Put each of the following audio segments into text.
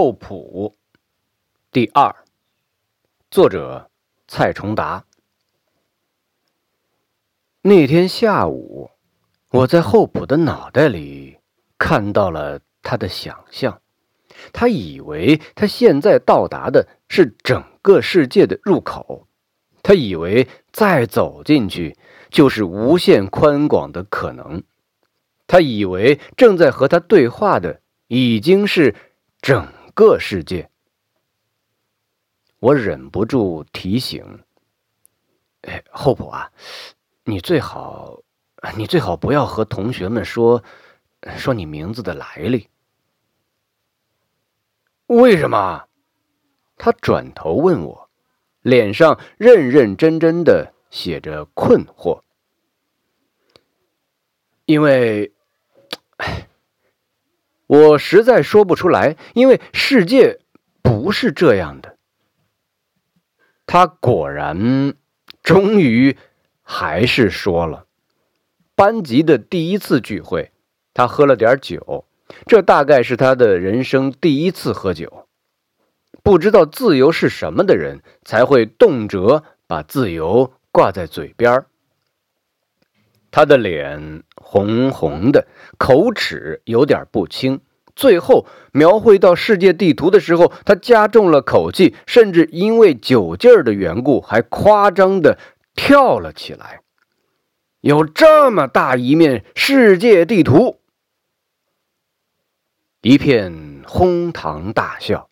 厚朴第二，作者蔡崇达。那天下午，我在厚朴的脑袋里看到了他的想象，他以为他现在到达的是整个世界的入口，他以为再走进去就是无限宽广的可能，他以为正在和他对话的已经是整个世界。我忍不住提醒：“厚朴啊，你最好不要和同学们说你名字的来历。”为什么？他转头问我，脸上认认真真的写着困惑。因为，我实在说不出来，因为世界不是这样的。他果然，终于还是说了。班级的第一次聚会，他喝了点酒，这大概是他的人生第一次喝酒。不知道自由是什么的人，才会动辄把自由挂在嘴边。他的脸红红的，口齿有点不清，最后描绘到世界地图的时候，他加重了口气，甚至因为酒劲儿的缘故，还夸张地跳了起来。有这么大一面世界地图！一片哄堂大笑。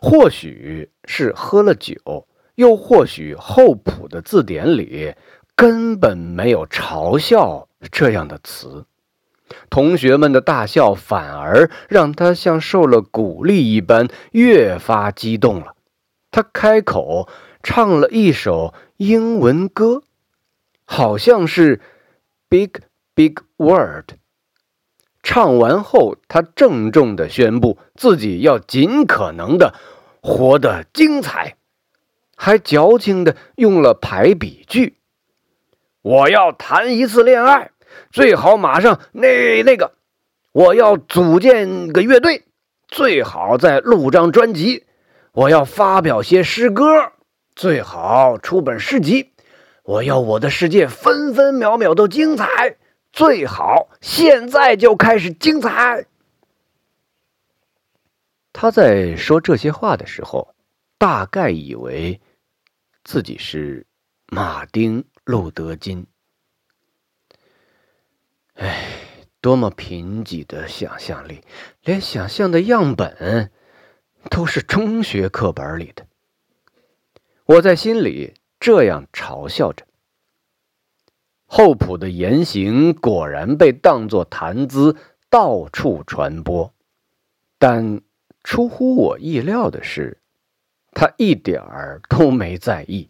或许是喝了酒，又或许厚朴的字典里根本没有嘲笑这样的词，同学们的大笑反而让他像受了鼓励一般越发激动了。他开口唱了一首英文歌，好像是 Big Big World。 唱完后，他郑重地宣布自己要尽可能地活得精彩，还矫情地用了排比句：我要谈一次恋爱，最好马上那个；我要组建个乐队，最好再录张专辑；我要发表些诗歌，最好出本诗集；我要我的世界分分秒秒都精彩，最好现在就开始精彩。他在说这些话的时候，大概以为自己是马丁路德金。多么贫瘠的想象力，连想象的样本都是中学课本里的。我在心里这样嘲笑着。厚朴的言行果然被当作谈资到处传播，但出乎我意料的是，他一点儿都没在意。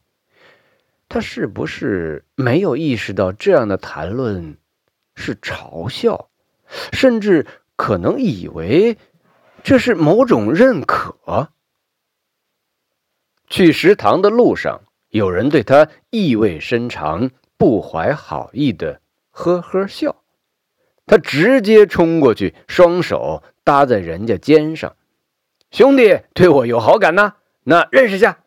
他是不是没有意识到这样的谈论是嘲笑，甚至可能以为这是某种认可？去食堂的路上，有人对他意味深长、不怀好意的呵呵笑，他直接冲过去，双手搭在人家肩上：兄弟，对我有好感呢，那认识下。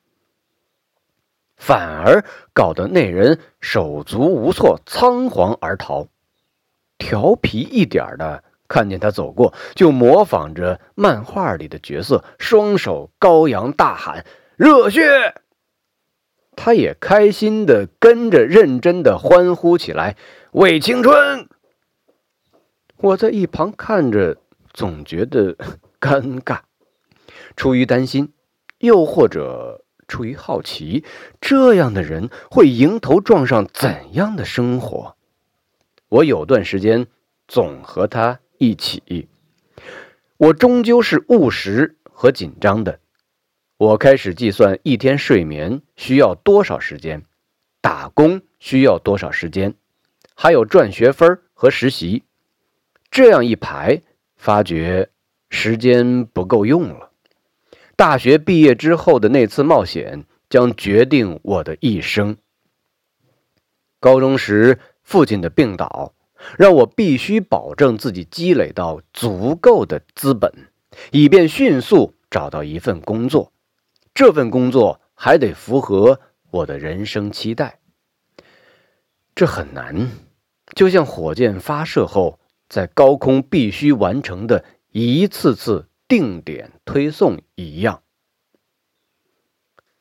反而搞得那人手足无措，仓皇而逃。调皮一点的看见他走过，就模仿着漫画里的角色，双手高扬大喊：热血！他也开心的跟着认真的欢呼起来：为青春！我在一旁看着，总觉得尴尬。出于担心，又或者出于好奇，这样的人会迎头撞上怎样的生活？我有段时间总和他一起，我终究是务实和紧张的。我开始计算一天睡眠需要多少时间，打工需要多少时间，还有赚学分和实习。这样一排，发觉时间不够用了。大学毕业之后的那次冒险将决定我的一生。高中时，父亲的病倒让我必须保证自己积累到足够的资本，以便迅速找到一份工作。这份工作还得符合我的人生期待。这很难，就像火箭发射后在高空必须完成的一次次定点推送一样。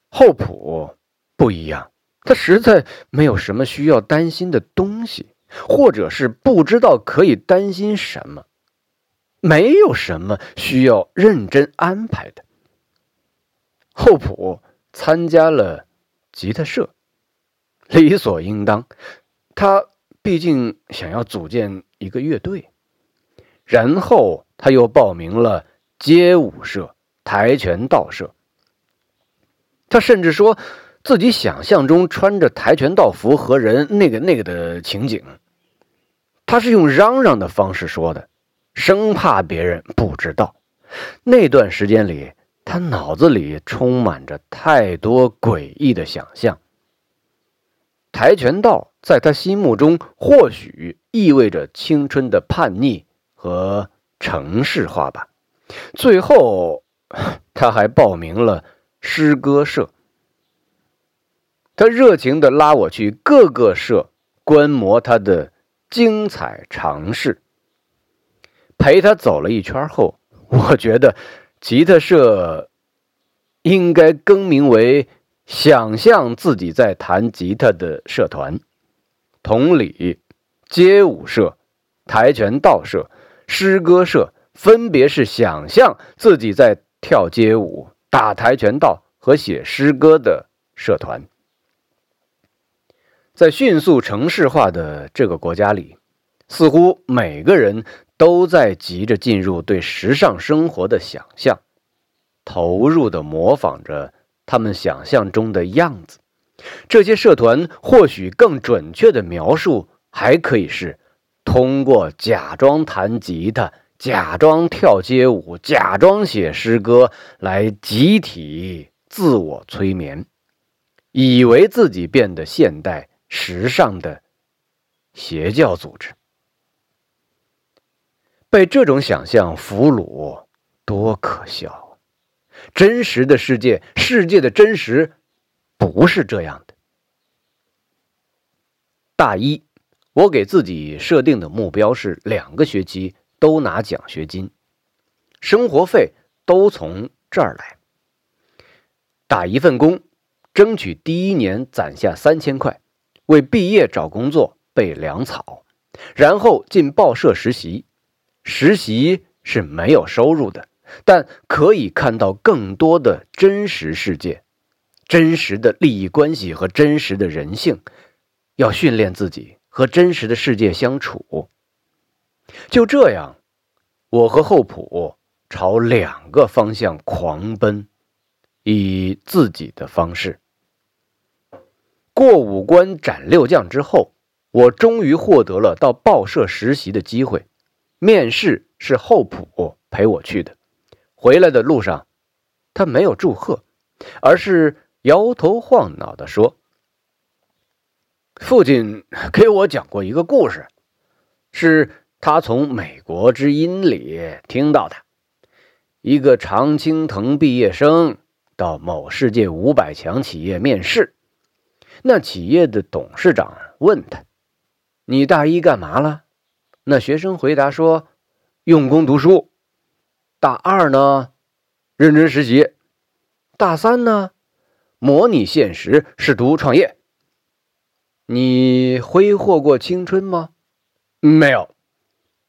厚朴不一样，他实在没有什么需要担心的东西，或者是不知道可以担心什么，没有什么需要认真安排的。厚朴参加了吉他社，理所应当，他毕竟想要组建一个乐队。然后他又报名了街舞社、跆拳道社。他甚至说自己想象中穿着跆拳道服和人那个的情景，他是用嚷嚷的方式说的，生怕别人不知道。那段时间里，他脑子里充满着太多诡异的想象。跆拳道在他心目中或许意味着青春的叛逆和城市化吧。最后，他还报名了诗歌社。他热情地拉我去各个社观摩他的精彩尝试。陪他走了一圈后，我觉得吉他社应该更名为想象自己在弹吉他的社团。同理，街舞社、跆拳道社、诗歌社分别是想象自己在跳街舞、打跆拳道和写诗歌的社团。在迅速城市化的这个国家里，似乎每个人都在急着进入对时尚生活的想象，投入地模仿着他们想象中的样子。这些社团或许更准确的描述还可以是通过假装弹吉他、假装跳街舞、假装写诗歌来集体自我催眠，以为自己变得现代时尚的邪教组织。被这种想象俘虏多可笑！真实的世界，世界的真实不是这样的。大一，我给自己设定的目标是2个学期都拿奖学金，生活费都从这儿来。打一份工，争取第一年攒下3000块，为毕业找工作备粮草，然后进报社实习。实习是没有收入的，但可以看到更多的真实世界，真实的利益关系和真实的人性。要训练自己和真实的世界相处。就这样，我和厚朴朝2个方向狂奔，以自己的方式。过5关斩6将之后，我终于获得了到报社实习的机会。面试是厚朴陪我去的，回来的路上，他没有祝贺，而是摇头晃脑地说：“父亲给我讲过一个故事，是他从美国之音里听到的。一个常青藤毕业生到某世界500强企业面试，那企业的董事长问他：‘你大一干嘛了？’那学生回答说：‘用功读书。’大二呢，认真实习。大三呢，模拟现实，试图创业。你挥霍过青春吗？没有。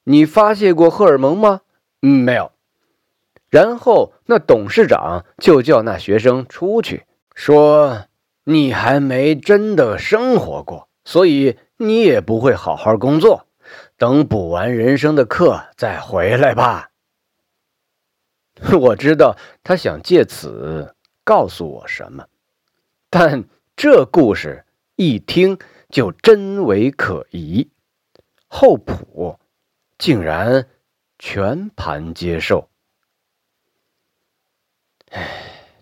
你发泄过荷尔蒙吗？没有。”然后那董事长就叫那学生出去，说：“你还没真的生活过，所以你也不会好好工作。等补完人生的课再回来吧。”我知道他想借此告诉我什么，但这故事一听就真伪可疑。厚朴竟然全盘接受。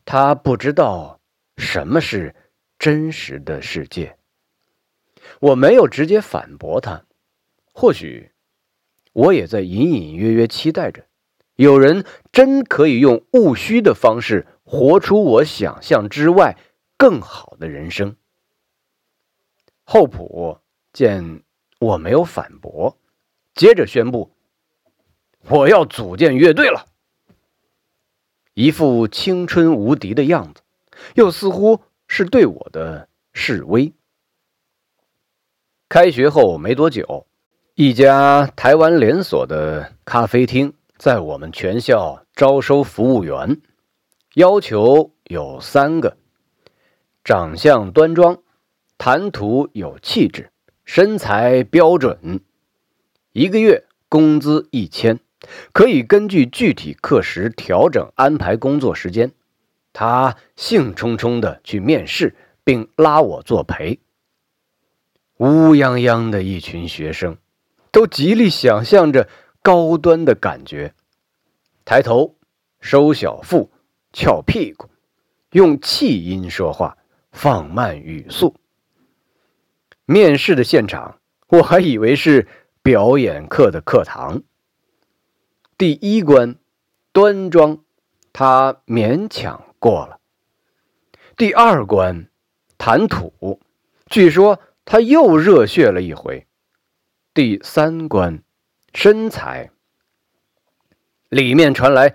他不知道什么是真实的世界。我没有直接反驳他，或许我也在隐隐约约期待着有人真可以用务虚的方式活出我想象之外更好的人生。厚朴见我没有反驳，接着宣布，我要组建乐队了，一副青春无敌的样子，又似乎是对我的示威。开学后没多久，一家台湾连锁的咖啡厅在我们全校招收服务员，要求有3个：长相端庄，谈吐有气质，身材标准。1个月工资1000，可以根据具体课时调整安排工作时间。他兴冲冲地去面试，并拉我作陪。乌泱泱的一群学生，都极力想象着高端的感觉，抬头，收小腹，翘屁股，用气音说话，放慢语速。面试的现场，我还以为是表演课的课堂。第1关，端庄，他勉强过了。第2关，谈吐，据说他又热血了一回。第3关，身材，里面传来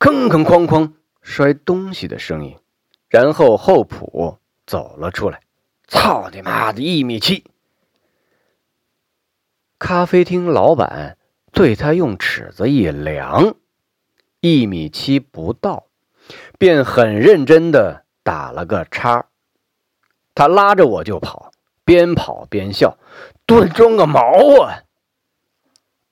吭吭哐哐摔东西的声音，然后厚朴走了出来，操你妈的1.7米！咖啡厅老板对他用尺子一量，1.7米不到，便很认真地打了个叉。他拉着我就跑，边跑边笑，端庄个毛啊！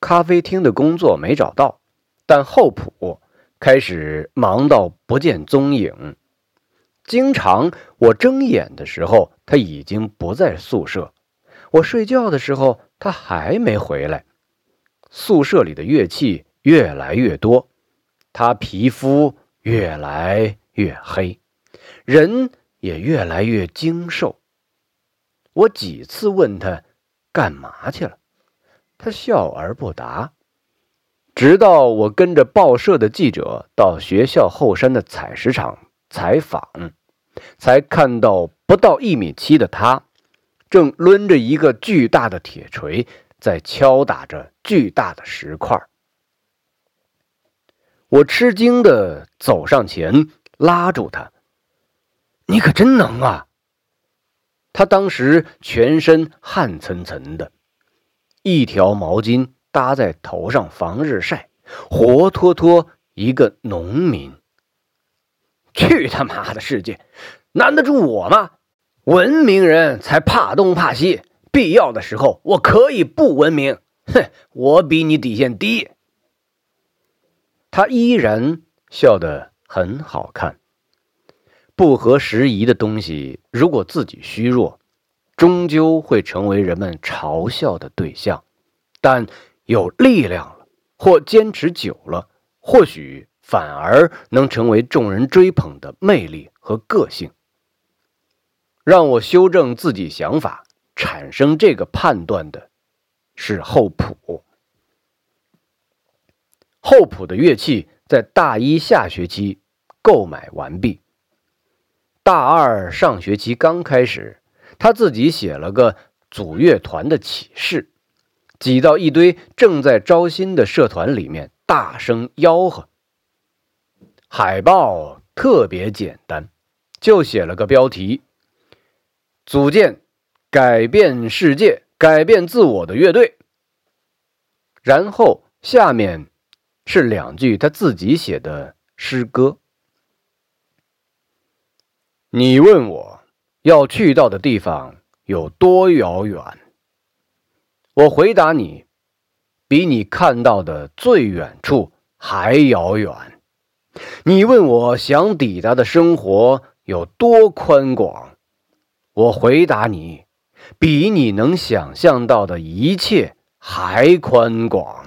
咖啡厅的工作没找到，但厚朴开始忙到不见踪影。经常我睁眼的时候，他已经不在宿舍；我睡觉的时候，他还没回来。宿舍里的乐器越来越多，他皮肤越来越黑，人也越来越精瘦。我几次问他干嘛去了，他笑而不答，直到我跟着报社的记者到学校后山的采石场采访，才看到不到1.7米的他，正抡着一个巨大的铁锤，在敲打着巨大的石块。我吃惊地走上前，拉住他：“你可真能啊！”他当时全身汗涔涔的，一条毛巾搭在头上防日晒，活脱脱一个农民。去他妈的世界，难得住我吗？文明人才怕东怕西，必要的时候我可以不文明。哼，我比你底线低。他依然笑得很好看。不合时宜的东西，如果自己虚弱，终究会成为人们嘲笑的对象，但有力量了，或坚持久了，或许反而能成为众人追捧的魅力和个性。让我修正自己想法，产生这个判断的是厚朴。厚朴的乐器在大1下学期购买完毕，大2上学期刚开始，他自己写了个组乐团的启事，挤到一堆正在招新的社团里面，大声吆喝。海报特别简单，就写了个标题：组建改变世界、改变自我的乐队。然后下面是2句他自己写的诗歌。你问我要去到的地方有多遥远，我回答你，比你看到的最远处还遥远。你问我想抵达的生活有多宽广，我回答你，比你能想象到的一切还宽广。